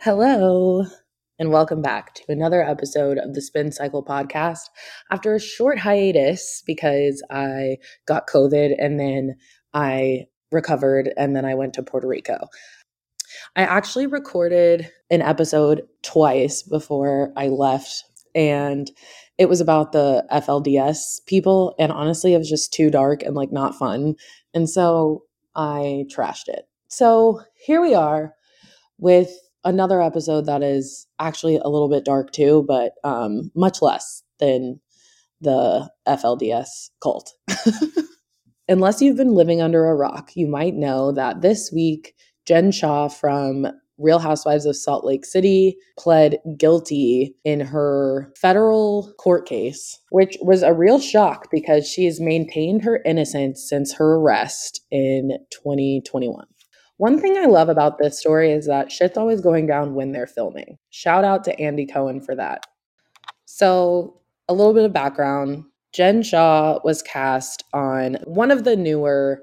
Hello, and welcome back to another episode of the Spin Cycle podcast. After a short hiatus because I got COVID and then I recovered and then I went to Puerto Rico. I actually recorded an episode twice before I left, and it was about the FLDS people, and honestly, it was just too dark and like not fun, and so I trashed it. So here we are with another episode that is actually a little bit dark too, but much less than the FLDS cult. Unless you've been living under a rock, you might know that this week, Jen Shah from Real Housewives of Salt Lake City pled guilty in her federal court case, which was a real shock because she has maintained her innocence since her arrest in 2021. One thing I love about this story is that shit's always going down when they're filming. Shout out to Andy Cohen for that. So a little bit of background. Jen Shah was cast on one of the newer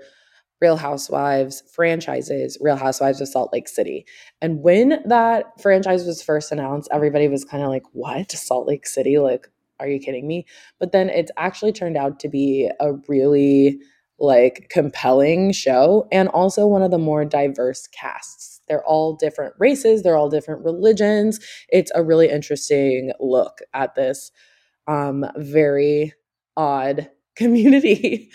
Real Housewives franchises, Real Housewives of Salt Lake City. And when that franchise was first announced, everybody was kind of like, what? Salt Lake City? Like, are you kidding me? But then it's actually turned out to be a really like compelling show and also one of the more diverse casts. They're all different races. They're all different religions. It's a really interesting look at this very odd community.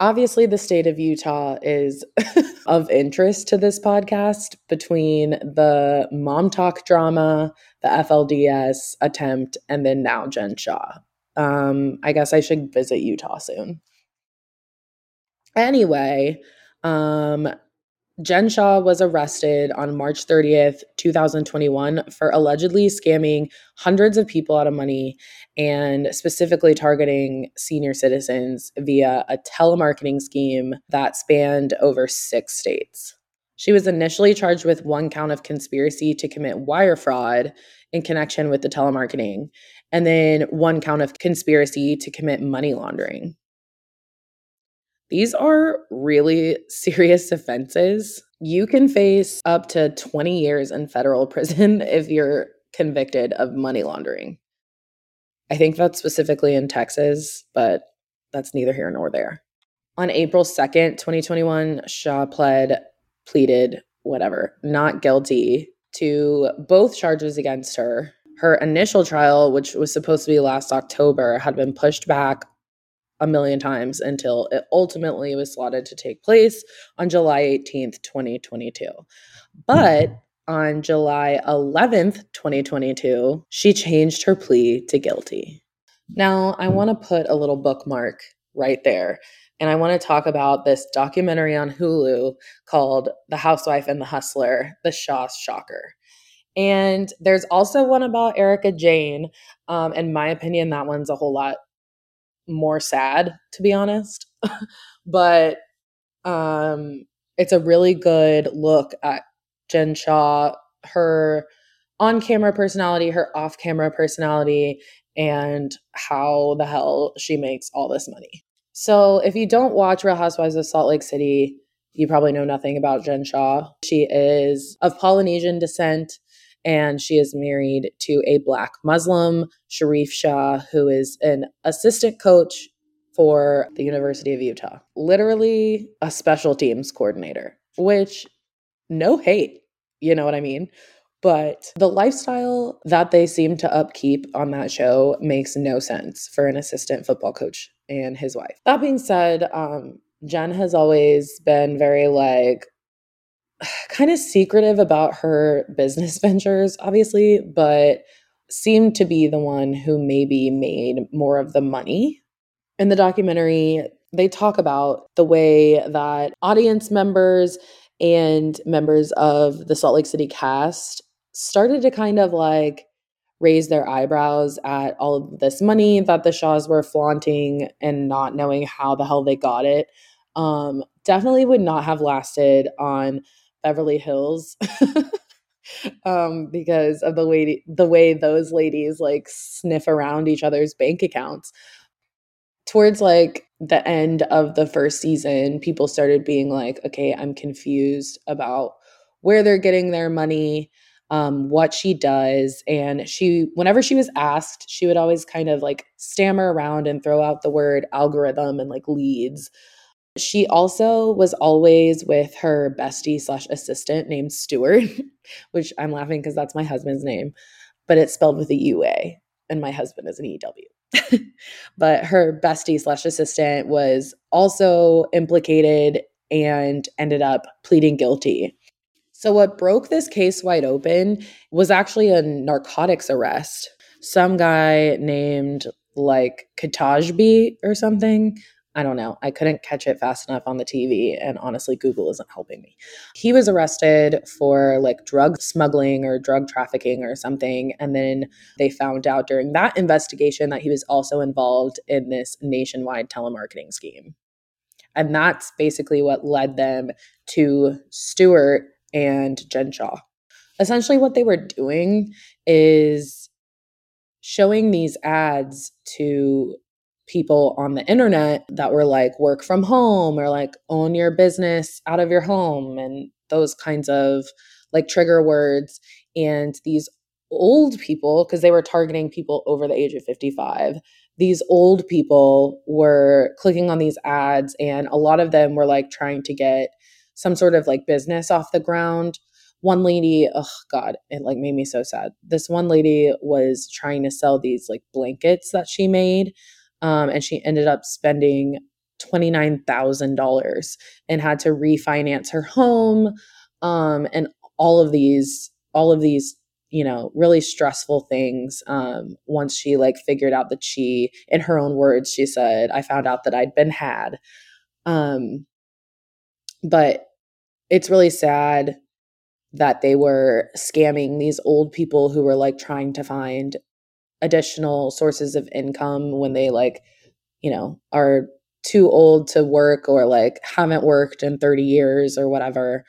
Obviously, the state of Utah is of interest to this podcast between the mom talk drama, the FLDS attempt, and then now Jen Shah. I guess I should visit Utah soon. Anyway, Jen Shah was arrested on March 30th, 2021 for allegedly scamming hundreds of people out of money and specifically targeting senior citizens via a telemarketing scheme that spanned over 6 states. She was initially charged with 1 count of conspiracy to commit wire fraud in connection with the telemarketing, and then 1 count of conspiracy to commit money laundering. These are really serious offenses. You can face up to 20 years in federal prison if you're convicted of money laundering. I think that's specifically in Texas, but that's neither here nor there. On April 2nd, 2021, Shah pleaded whatever, not guilty to both charges against her. Her initial trial, which was supposed to be last October, had been pushed back a million times until it ultimately was slotted to take place on July 18th, 2022. But on July 11th, 2022, she changed her plea to guilty. Now, I want to put a little bookmark right there, and I want to talk about this documentary on Hulu called The Housewife and the Hustler, The Shah's Shocker. And there's also one about Erika Jayne. In my opinion, that one's a whole lot more sad, to be honest, but it's a really good look at Jen Shah, her on-camera personality, her off-camera personality, and how the hell she makes all this money. So if you don't watch Real Housewives of Salt Lake City, you probably know nothing about Jen Shah. She is of Polynesian descent, and she is married to a Black Muslim, Sharif Shah, who is an assistant coach for the University of Utah. Literally a special teams coordinator, which no hate, you know what I mean? But the lifestyle that they seem to upkeep on that show makes no sense for an assistant football coach and his wife. That being said, Jen has always been very like, kind of secretive about her business ventures, obviously, but seemed to be the one who maybe made more of the money. In the documentary, they talk about the way that audience members and members of the Salt Lake City cast started to kind of like raise their eyebrows at all of this money that the Shahs were flaunting and not knowing how the hell they got it. Definitely would not have lasted on Beverly Hills because of the way those ladies like sniff around each other's bank accounts. Towards like the end of the first season, people started being like, okay, I'm confused about where they're getting their money. what she does. And she, whenever she was asked, she would always kind of like stammer around and throw out the word algorithm and like leads. She also was always with her bestie/assistant named Stuart, which I'm laughing because that's my husband's name, but it's spelled with a UA and my husband is an EW. But her bestie/assistant was also implicated and ended up pleading guilty. So what broke this case wide open was actually a narcotics arrest. Some guy named like Katajbi or something. I don't know. I couldn't catch it fast enough on the TV. And honestly, Google isn't helping me. He was arrested for like drug smuggling or drug trafficking or something. And then they found out during that investigation that he was also involved in this nationwide telemarketing scheme. And that's basically what led them to Stuart and Jen Shah. Essentially what they were doing is showing these ads to people on the internet that were like work from home or like own your business out of your home and those kinds of like trigger words. And these old people, because they were targeting people over the age of 55, these old people were clicking on these ads, and a lot of them were like trying to get some sort of like business off the ground. One lady, oh God, it like made me so sad. This one lady was trying to sell these like blankets that she made. And she ended up spending $29,000 and had to refinance her home, and all of these, you know, really stressful things. Once she like figured out that she, in her own words, she said, "I found out that I'd been had." But it's really sad that they were scamming these old people who were like trying to find additional sources of income when they like, you know, are too old to work or like haven't worked in 30 years or whatever.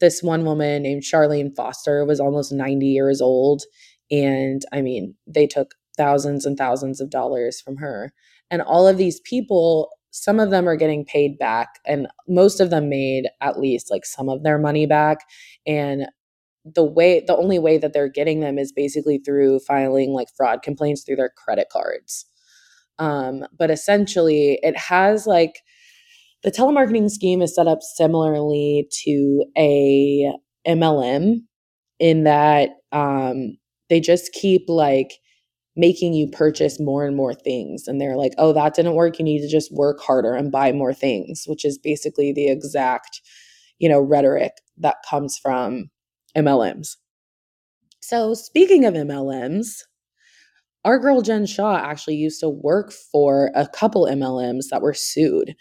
This one woman named Charlene Foster was almost 90 years old. And I mean, they took thousands and thousands of dollars from her. And all of these people, some of them are getting paid back, and most of them made at least like some of their money back. And the only way that they're getting them is basically through filing like fraud complaints through their credit cards. But essentially it has like, the telemarketing scheme is set up similarly to a MLM in that they just keep like making you purchase more and more things. And they're like, oh, that didn't work. You need to just work harder and buy more things, which is basically the exact, you know, rhetoric that comes from MLMs. So speaking of MLMs, our girl Jen Shah actually used to work for a couple MLMs that were sued.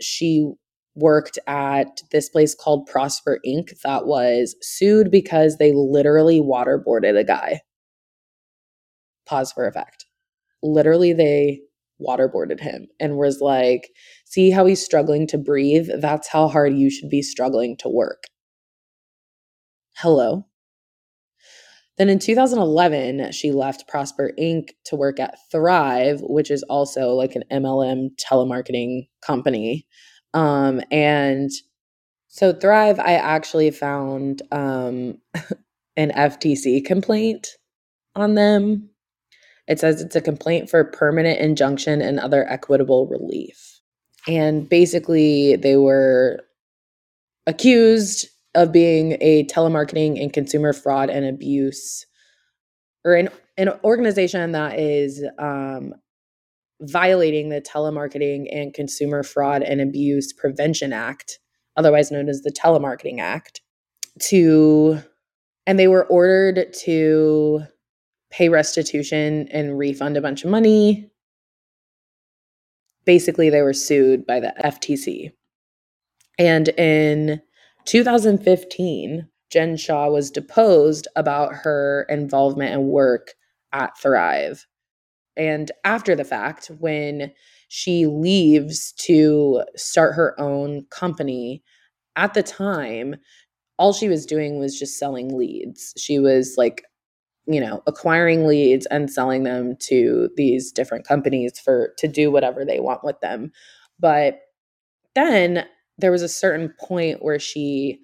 She worked at this place called Prosper Inc. that was sued because they literally waterboarded a guy. Pause for effect. Literally, they waterboarded him and was like, see how he's struggling to breathe? That's how hard you should be struggling to work. Hello. Then in 2011, she left Prosper Inc. to work at Thrive, which is also like an MLM telemarketing company. And so Thrive, I actually found an FTC complaint on them. It says it's a complaint for permanent injunction and other equitable relief. And basically they were accused of being a telemarketing and consumer fraud and abuse, or an organization that is violating the Telemarketing and Consumer Fraud and Abuse Prevention Act, otherwise known as the Telemarketing Act, and they were ordered to pay restitution and refund a bunch of money. Basically, they were sued by the FTC. And in 2015, Jen Shah was deposed about her involvement and work at Thrive. And after the fact, when she leaves to start her own company, at the time, all she was doing was just selling leads. She was like, you know, acquiring leads and selling them to these different companies to do whatever they want with them. But then there was a certain point where she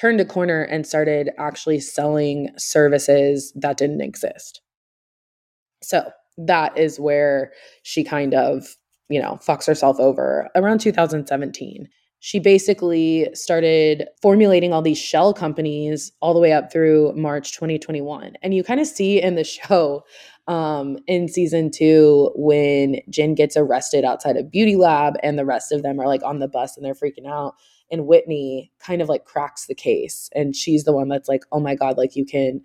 turned a corner and started actually selling services that didn't exist. So that is where she kind of, you know, fucks herself over around 2017. She basically started formulating all these shell companies all the way up through March 2021. And you kind of see in the show in season 2 when Jen gets arrested outside of Beauty Lab and the rest of them are like on the bus and they're freaking out. And Whitney kind of like cracks the case. And she's the one that's like, oh my God, like you can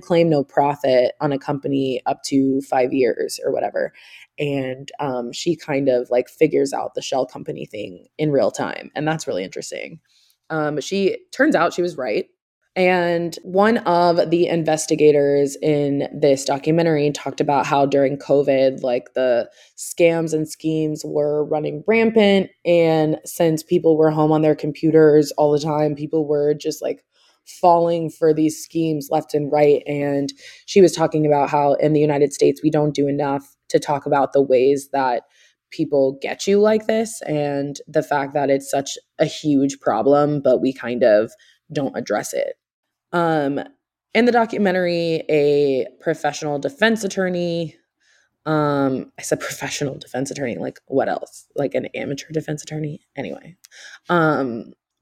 claim no profit on a company up to 5 years or whatever. And she kind of like figures out the shell company thing in real time. And that's really interesting. She turns out she was right. And one of the investigators in this documentary talked about how during COVID, like the scams and schemes were running rampant. And since people were home on their computers all the time, people were just like falling for these schemes left and right. And she was talking about how in the United States, we don't do enough to talk about the ways that people get you like this and the fact that it's such a huge problem, but we kind of don't address it. In the documentary, a professional defense attorney, I said professional defense attorney, like what else? Like an amateur defense attorney? Anyway,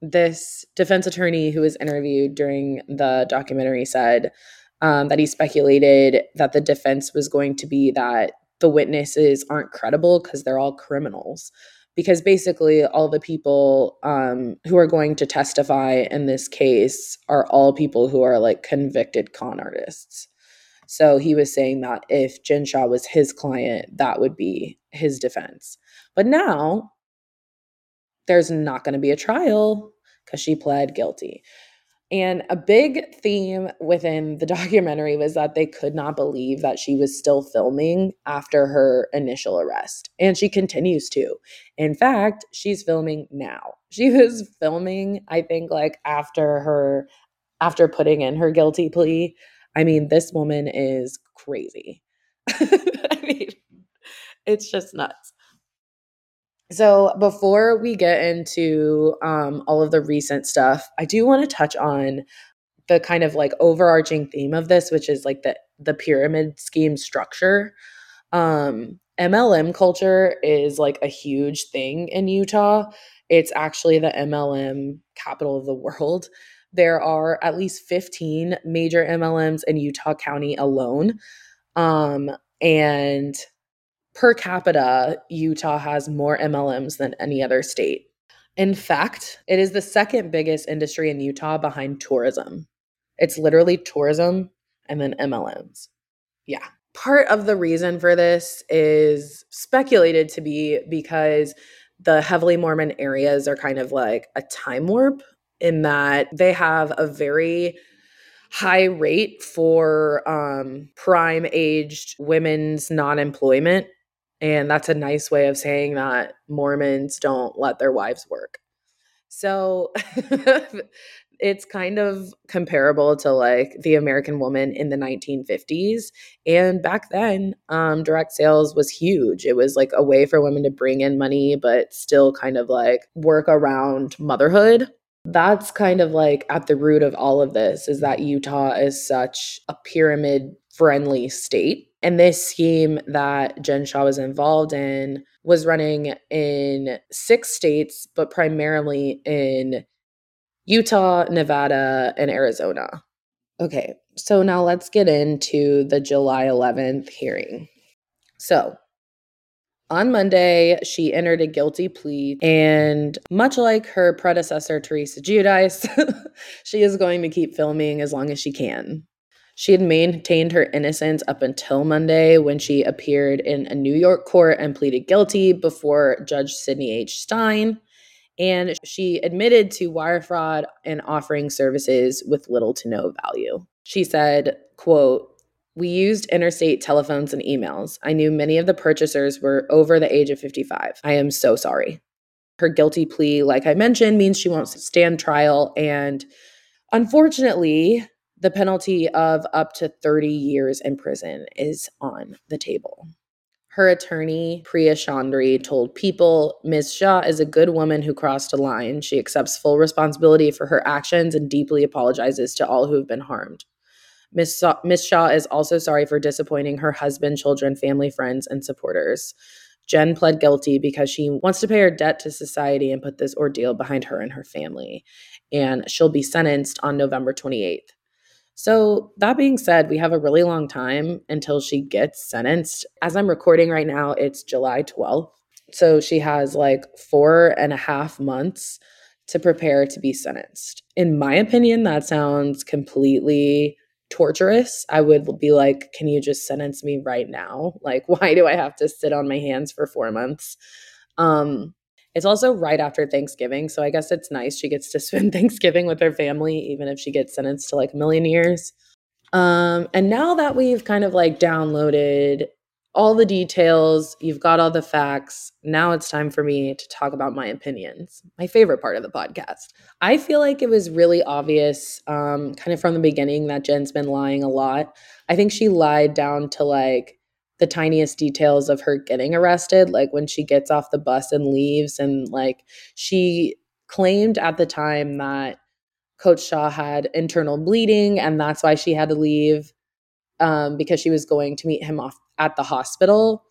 this defense attorney who was interviewed during the documentary said that he speculated that the defense was going to be that the witnesses aren't credible because they're all criminals. Because basically all the people who are going to testify in this case are all people who are like convicted con artists. So he was saying that if Jen Shah was his client, that would be his defense. But now there's not going to be a trial because she pled guilty. And a big theme within the documentary was that they could not believe that she was still filming after her initial arrest. And she continues to. In fact, she's filming now. She was filming, I think, like after putting in her guilty plea. I mean, this woman is crazy. I mean, it's just nuts. So before we get into all of the recent stuff, I do want to touch on the kind of like overarching theme of this, which is like the pyramid scheme structure. MLM culture is like a huge thing in Utah. It's actually the MLM capital of the world. There are at least 15 major MLMs in Utah County alone. And per capita, Utah has more MLMs than any other state. In fact, it is the second biggest industry in Utah behind tourism. It's literally tourism and then MLMs. Yeah. Part of the reason for this is speculated to be because the heavily Mormon areas are kind of like a time warp in that they have a very high rate for prime-aged women's non-employment. And that's a nice way of saying that Mormons don't let their wives work. So it's kind of comparable to like the American woman in the 1950s. And back then, direct sales was huge. It was like a way for women to bring in money, but still kind of like work around motherhood. That's kind of like at the root of all of this is that Utah is such a pyramid-friendly state. And this scheme that Jen Shah was involved in was running in 6 states, but primarily in Utah, Nevada, and Arizona. Okay, so now let's get into the July 11th hearing. So on Monday, she entered a guilty plea. And much like her predecessor, Teresa Giudice, she is going to keep filming as long as she can. She had maintained her innocence up until Monday when she appeared in a New York court and pleaded guilty before Judge Sidney H. Stein. And she admitted to wire fraud and offering services with little to no value. She said, quote, "We used interstate telephones and emails. I knew many of the purchasers were over the age of 55. I am so sorry." Her guilty plea, like I mentioned, means she won't stand trial. And unfortunately, the penalty of up to 30 years in prison is on the table. Her attorney, Priya Chandri, told People, Ms. Shah is a good woman who crossed a line. She accepts full responsibility for her actions and deeply apologizes to all who have been harmed. Ms. Shah is also sorry for disappointing her husband, children, family, friends, and supporters. Jen pled guilty because she wants to pay her debt to society and put this ordeal behind her and her family. And she'll be sentenced on November 28th. So that being said, we have a really long time until she gets sentenced. As I'm recording right now, it's July 12th. So she has like 4.5 months to prepare to be sentenced. In my opinion, that sounds completely torturous. I would be like, can you just sentence me right now? Like, why do I have to sit on my hands for 4 months? It's also right after Thanksgiving, so I guess it's nice she gets to spend Thanksgiving with her family, even if she gets sentenced to like a million years. And now that we've kind of like downloaded all the details, you've got all the facts, now it's time for me to talk about my opinions, my favorite part of the podcast. I feel like it was really obvious kind of from the beginning that Jen's been lying a lot. I think she lied down to like the tiniest details of her getting arrested, like when she gets off the bus and leaves. And like she claimed at the time that Coach Shah had internal bleeding and that's why she had to leave because she was going to meet him off at the hospital.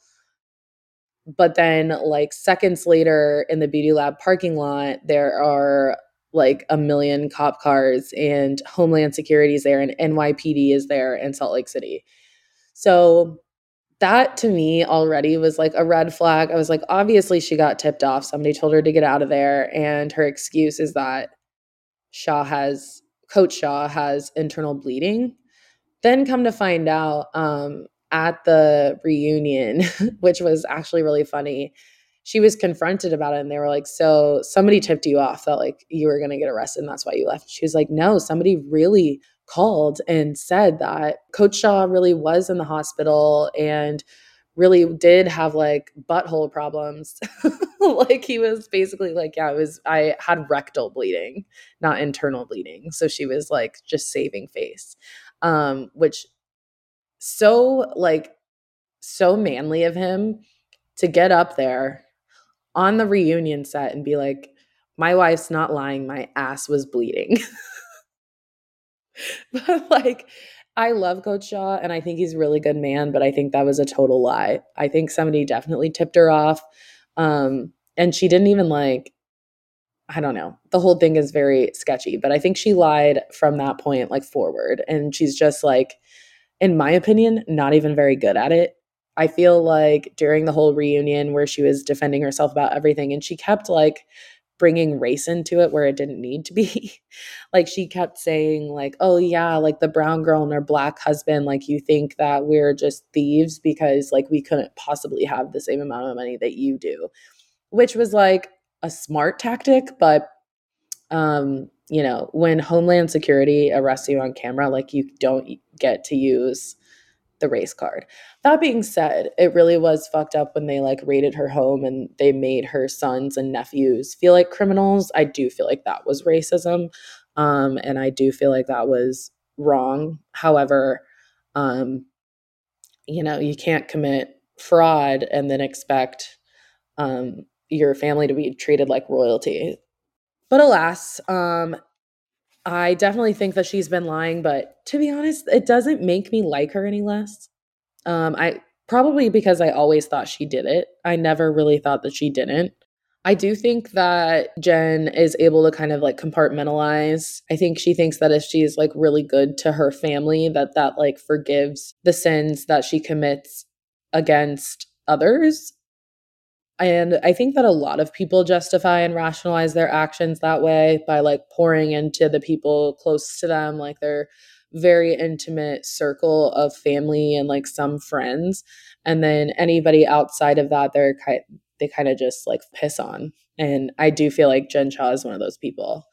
But then like seconds later in the beauty lab parking lot, there are like a million cop cars and Homeland Security is there and NYPD is there in Salt Lake City. So that to me already was like a red flag. I was like, obviously she got tipped off. Somebody told her to get out of there. And her excuse is that Coach Shah has internal bleeding. Then come to find out at the reunion, which was actually really funny, she was confronted about it. And they were like, so somebody tipped you off that like you were going to get arrested and that's why you left. She was like, no, somebody really called and said that Coach Shah really was in the hospital and really did have like butthole problems. Like he was basically like, yeah, I had rectal bleeding, not internal bleeding. So she was like just saving face, which so manly of him to get up there on the reunion set and be like, my wife's not lying. My ass was bleeding. But like, I love Coach Shah and I think he's a really good man, but I think that was a total lie. I think somebody definitely tipped her off. And she didn't even like, I don't know. The whole thing is very sketchy, but I think she lied from that point like forward. And she's just like, in my opinion, not even very good at it. I feel like during the whole reunion where she was defending herself about everything and she kept like bringing race into it where it didn't need to be. Like she kept saying like, oh yeah, like the brown girl and her black husband, like you think that we're just thieves because like we couldn't possibly have the same amount of money that you do, which was like a smart tactic. But, you know, when Homeland Security arrests you on camera, like you don't get to use the race card. That being said, it really was fucked up when they like raided her home and they made her sons and nephews feel like criminals. I do feel like that was racism. And I do feel like that was wrong. However, you know, you can't commit fraud and then expect your family to be treated like royalty. But alas, I definitely think that she's been lying, but to be honest, it doesn't make me like her any less. I probably because I always thought she did it. I never really thought that she didn't. I do think that Jen is able to kind of like compartmentalize. I think she thinks that if she's like really good to her family, that like forgives the sins that she commits against others. And I think that a lot of people justify and rationalize their actions that way by like pouring into the people close to them, like their very intimate circle of family and like some friends. And then anybody outside of that, they kind of just like piss on. And I do feel like Jen Shah is one of those people.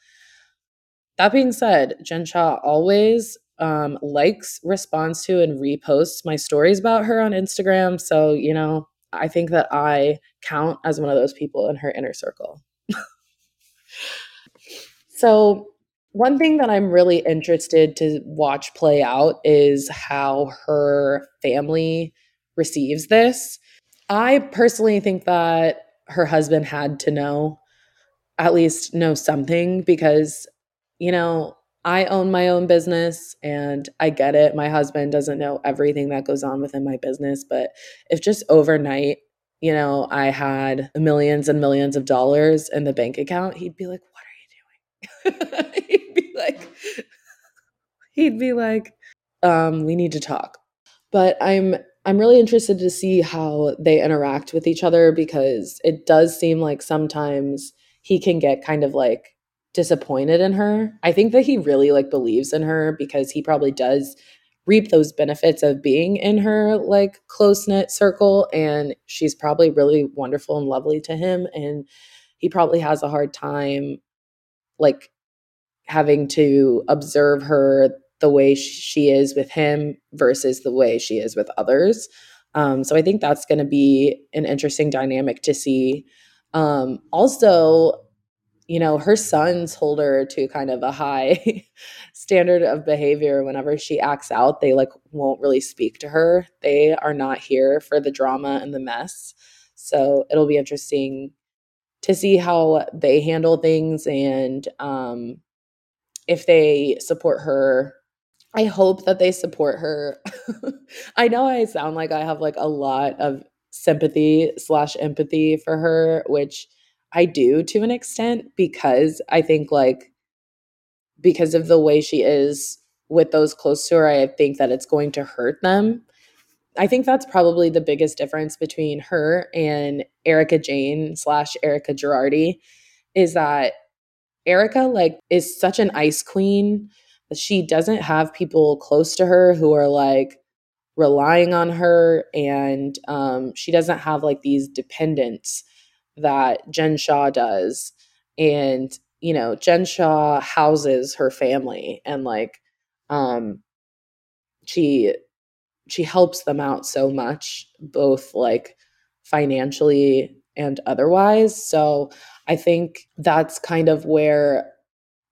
That being said, Jen Shah always likes, responds to, and reposts my stories about her on Instagram. So, you know, I think that I count as one of those people in her inner circle. So one thing that I'm really interested to watch play out is how her family receives this. I personally think that her husband had to know, at least know something, because, you know, I own my own business and I get it. My husband doesn't know everything that goes on within my business, but if just overnight, you know, I had millions and millions of dollars in the bank account, he'd be like, what are you doing? he'd be like, we need to talk. But I'm really interested to see how they interact with each other, because it does seem like sometimes he can get kind of like disappointed in her. I think that he really like believes in her, because he probably does reap those benefits of being in her like close-knit circle, and she's probably really wonderful and lovely to him, and he probably has a hard time like having to observe her the way she is with him versus the way she is with others. So I think that's going to be an interesting dynamic to see. Also, you know, her sons hold her to kind of a high standard of behavior. Whenever she acts out, they like won't really speak to her. They are not here for the drama and the mess. So it'll be interesting to see how they handle things, and if they support her. I hope that they support her. I know I sound like I have like a lot of sympathy/empathy for her, which I do to an extent, because I think like because of the way she is with those close to her, I think that it's going to hurt them. I think that's probably the biggest difference between her and Erika Jayne/Erika Girardi is that Erika like is such an ice queen that she doesn't have people close to her who are like relying on her, and she doesn't have like these dependents that Jen Shah does. And, you know, Jen Shah houses her family and like she helps them out so much, both like financially and otherwise. So I think that's kind of where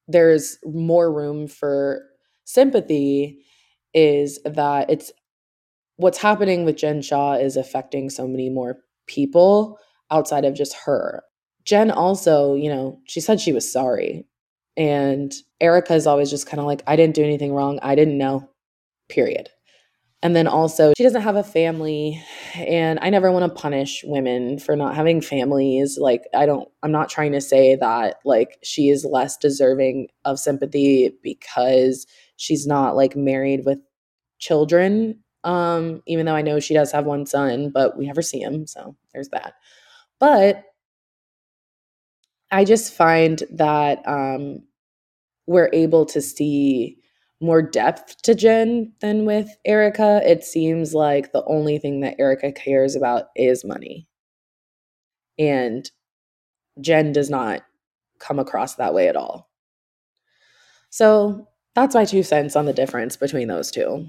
there's more room for sympathy, is that it's what's happening with Jen Shah is affecting so many more people outside of just her. Jen also, you know, she said she was sorry. And Erika is always just kind of like, I didn't do anything wrong. I didn't know, period. And then also, she doesn't have a family, and I never want to punish women for not having families. Like, I'm not trying to say that like she is less deserving of sympathy because she's not like married with children. Even though I know she does have one son, but we never see him. So there's that. But I just find that we're able to see more depth to Jen than with Erika. It seems like the only thing that Erika cares about is money. And Jen does not come across that way at all. So that's my 2 cents on the difference between those two.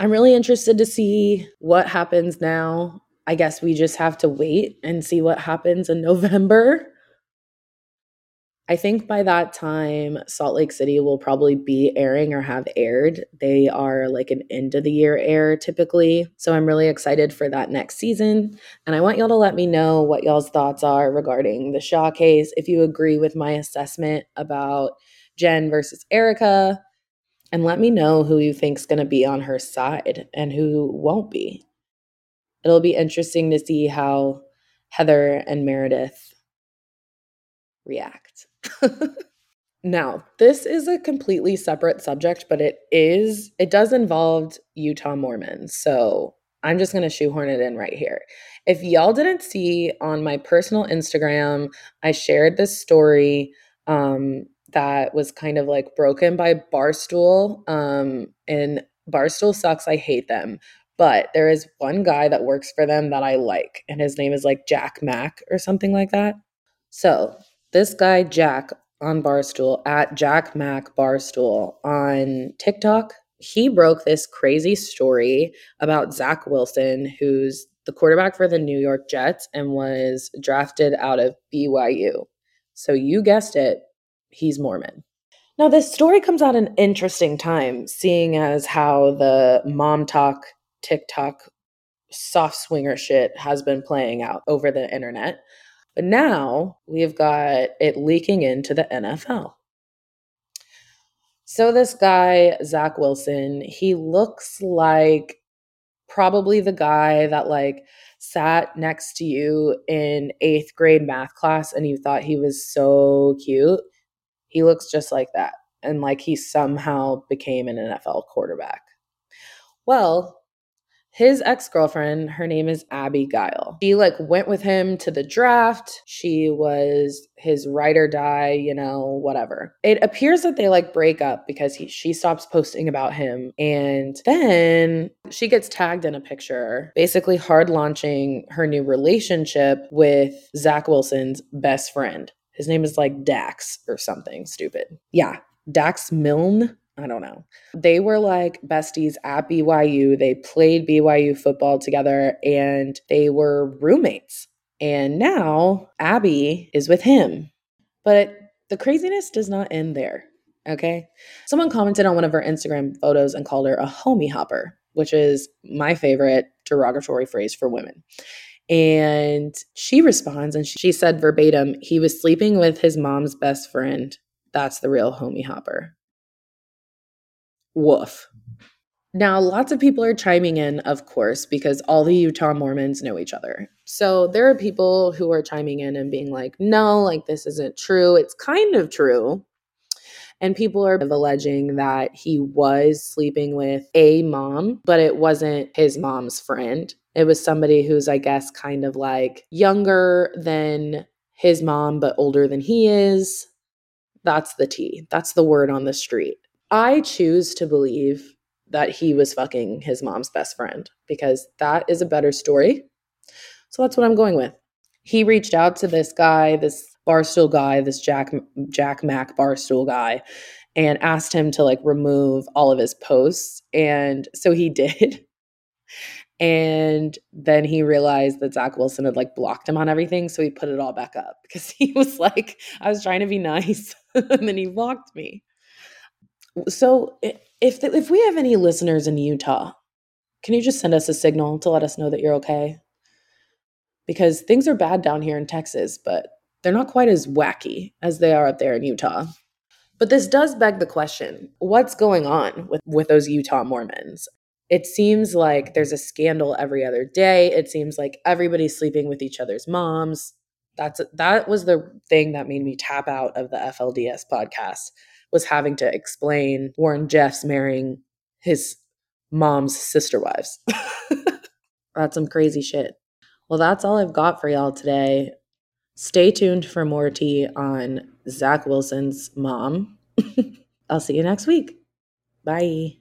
I'm really interested to see what happens now. I guess we just have to wait and see what happens in November. I think by that time, Salt Lake City will probably be airing or have aired. They are like an end of the year air typically. So I'm really excited for that next season. And I want y'all to let me know what y'all's thoughts are regarding the Shah case. If you agree with my assessment about Jen versus Erika, and let me know who you think's going to be on her side and who won't be. It'll be interesting to see how Heather and Meredith react. Now, this is a completely separate subject, but it does involve Utah Mormons. So I'm just going to shoehorn it in right here. If y'all didn't see on my personal Instagram, I shared this story that was kind of like broken by Barstool. And Barstool sucks. I hate them. But there is one guy that works for them that I like, and his name is like Jack Mac or something like that. So this guy, Jack, on Barstool, at Jack Mac Barstool on TikTok, he broke this crazy story about Zach Wilson, who's the quarterback for the New York Jets and was drafted out of BYU. So you guessed it, he's Mormon. Now, this story comes at an interesting time, seeing as how the mom talk TikTok soft swinger shit has been playing out over the internet. But now we've got it leaking into the NFL. So this guy, Zach Wilson, he looks like probably the guy that like sat next to you in 8th grade math class and you thought he was so cute. He looks just like that. And like he somehow became an NFL quarterback. Well, his ex-girlfriend, her name is Abby Guile. She like went with him to the draft. She was his ride or die, you know, whatever. It appears that they like break up because she stops posting about him. And then she gets tagged in a picture, basically hard launching her new relationship with Zach Wilson's best friend. His name is like Dax or something stupid. Yeah, Dax Milne. I don't know. They were like besties at BYU. They played BYU football together and they were roommates. And now Abby is with him. But the craziness does not end there, okay? Someone commented on one of her Instagram photos and called her a homie hopper, which is my favorite derogatory phrase for women. And she responds and she said verbatim, he was sleeping with his mom's best friend. That's the real homie hopper. Woof. Now, lots of people are chiming in, of course, because all the Utah Mormons know each other. So there are people who are chiming in and being like, no, like this isn't true. It's kind of true. And people are alleging that he was sleeping with a mom, but it wasn't his mom's friend. It was somebody who's, I guess, kind of like younger than his mom, but older than he is. That's the tea. That's the word on the street. I choose to believe that he was fucking his mom's best friend because that is a better story. So that's what I'm going with. He reached out to this guy, this Barstool guy, this Jack Mac Barstool guy, and asked him to like remove all of his posts. And so he did. And then he realized that Zach Wilson had like blocked him on everything. So he put it all back up because he was like, I was trying to be nice. And then he blocked me. So if we have any listeners in Utah, can you just send us a signal to let us know that you're okay? Because things are bad down here in Texas, but they're not quite as wacky as they are up there in Utah. But this does beg the question, what's going on with those Utah Mormons? It seems like there's a scandal every other day. It seems like everybody's sleeping with each other's moms. That was the thing that made me tap out of the FLDS podcast. Was having to explain Warren Jeffs marrying his mom's sister wives. That's some crazy shit. Well, that's all I've got for y'all today. Stay tuned for more tea on Zach Wilson's mom. I'll see you next week. Bye.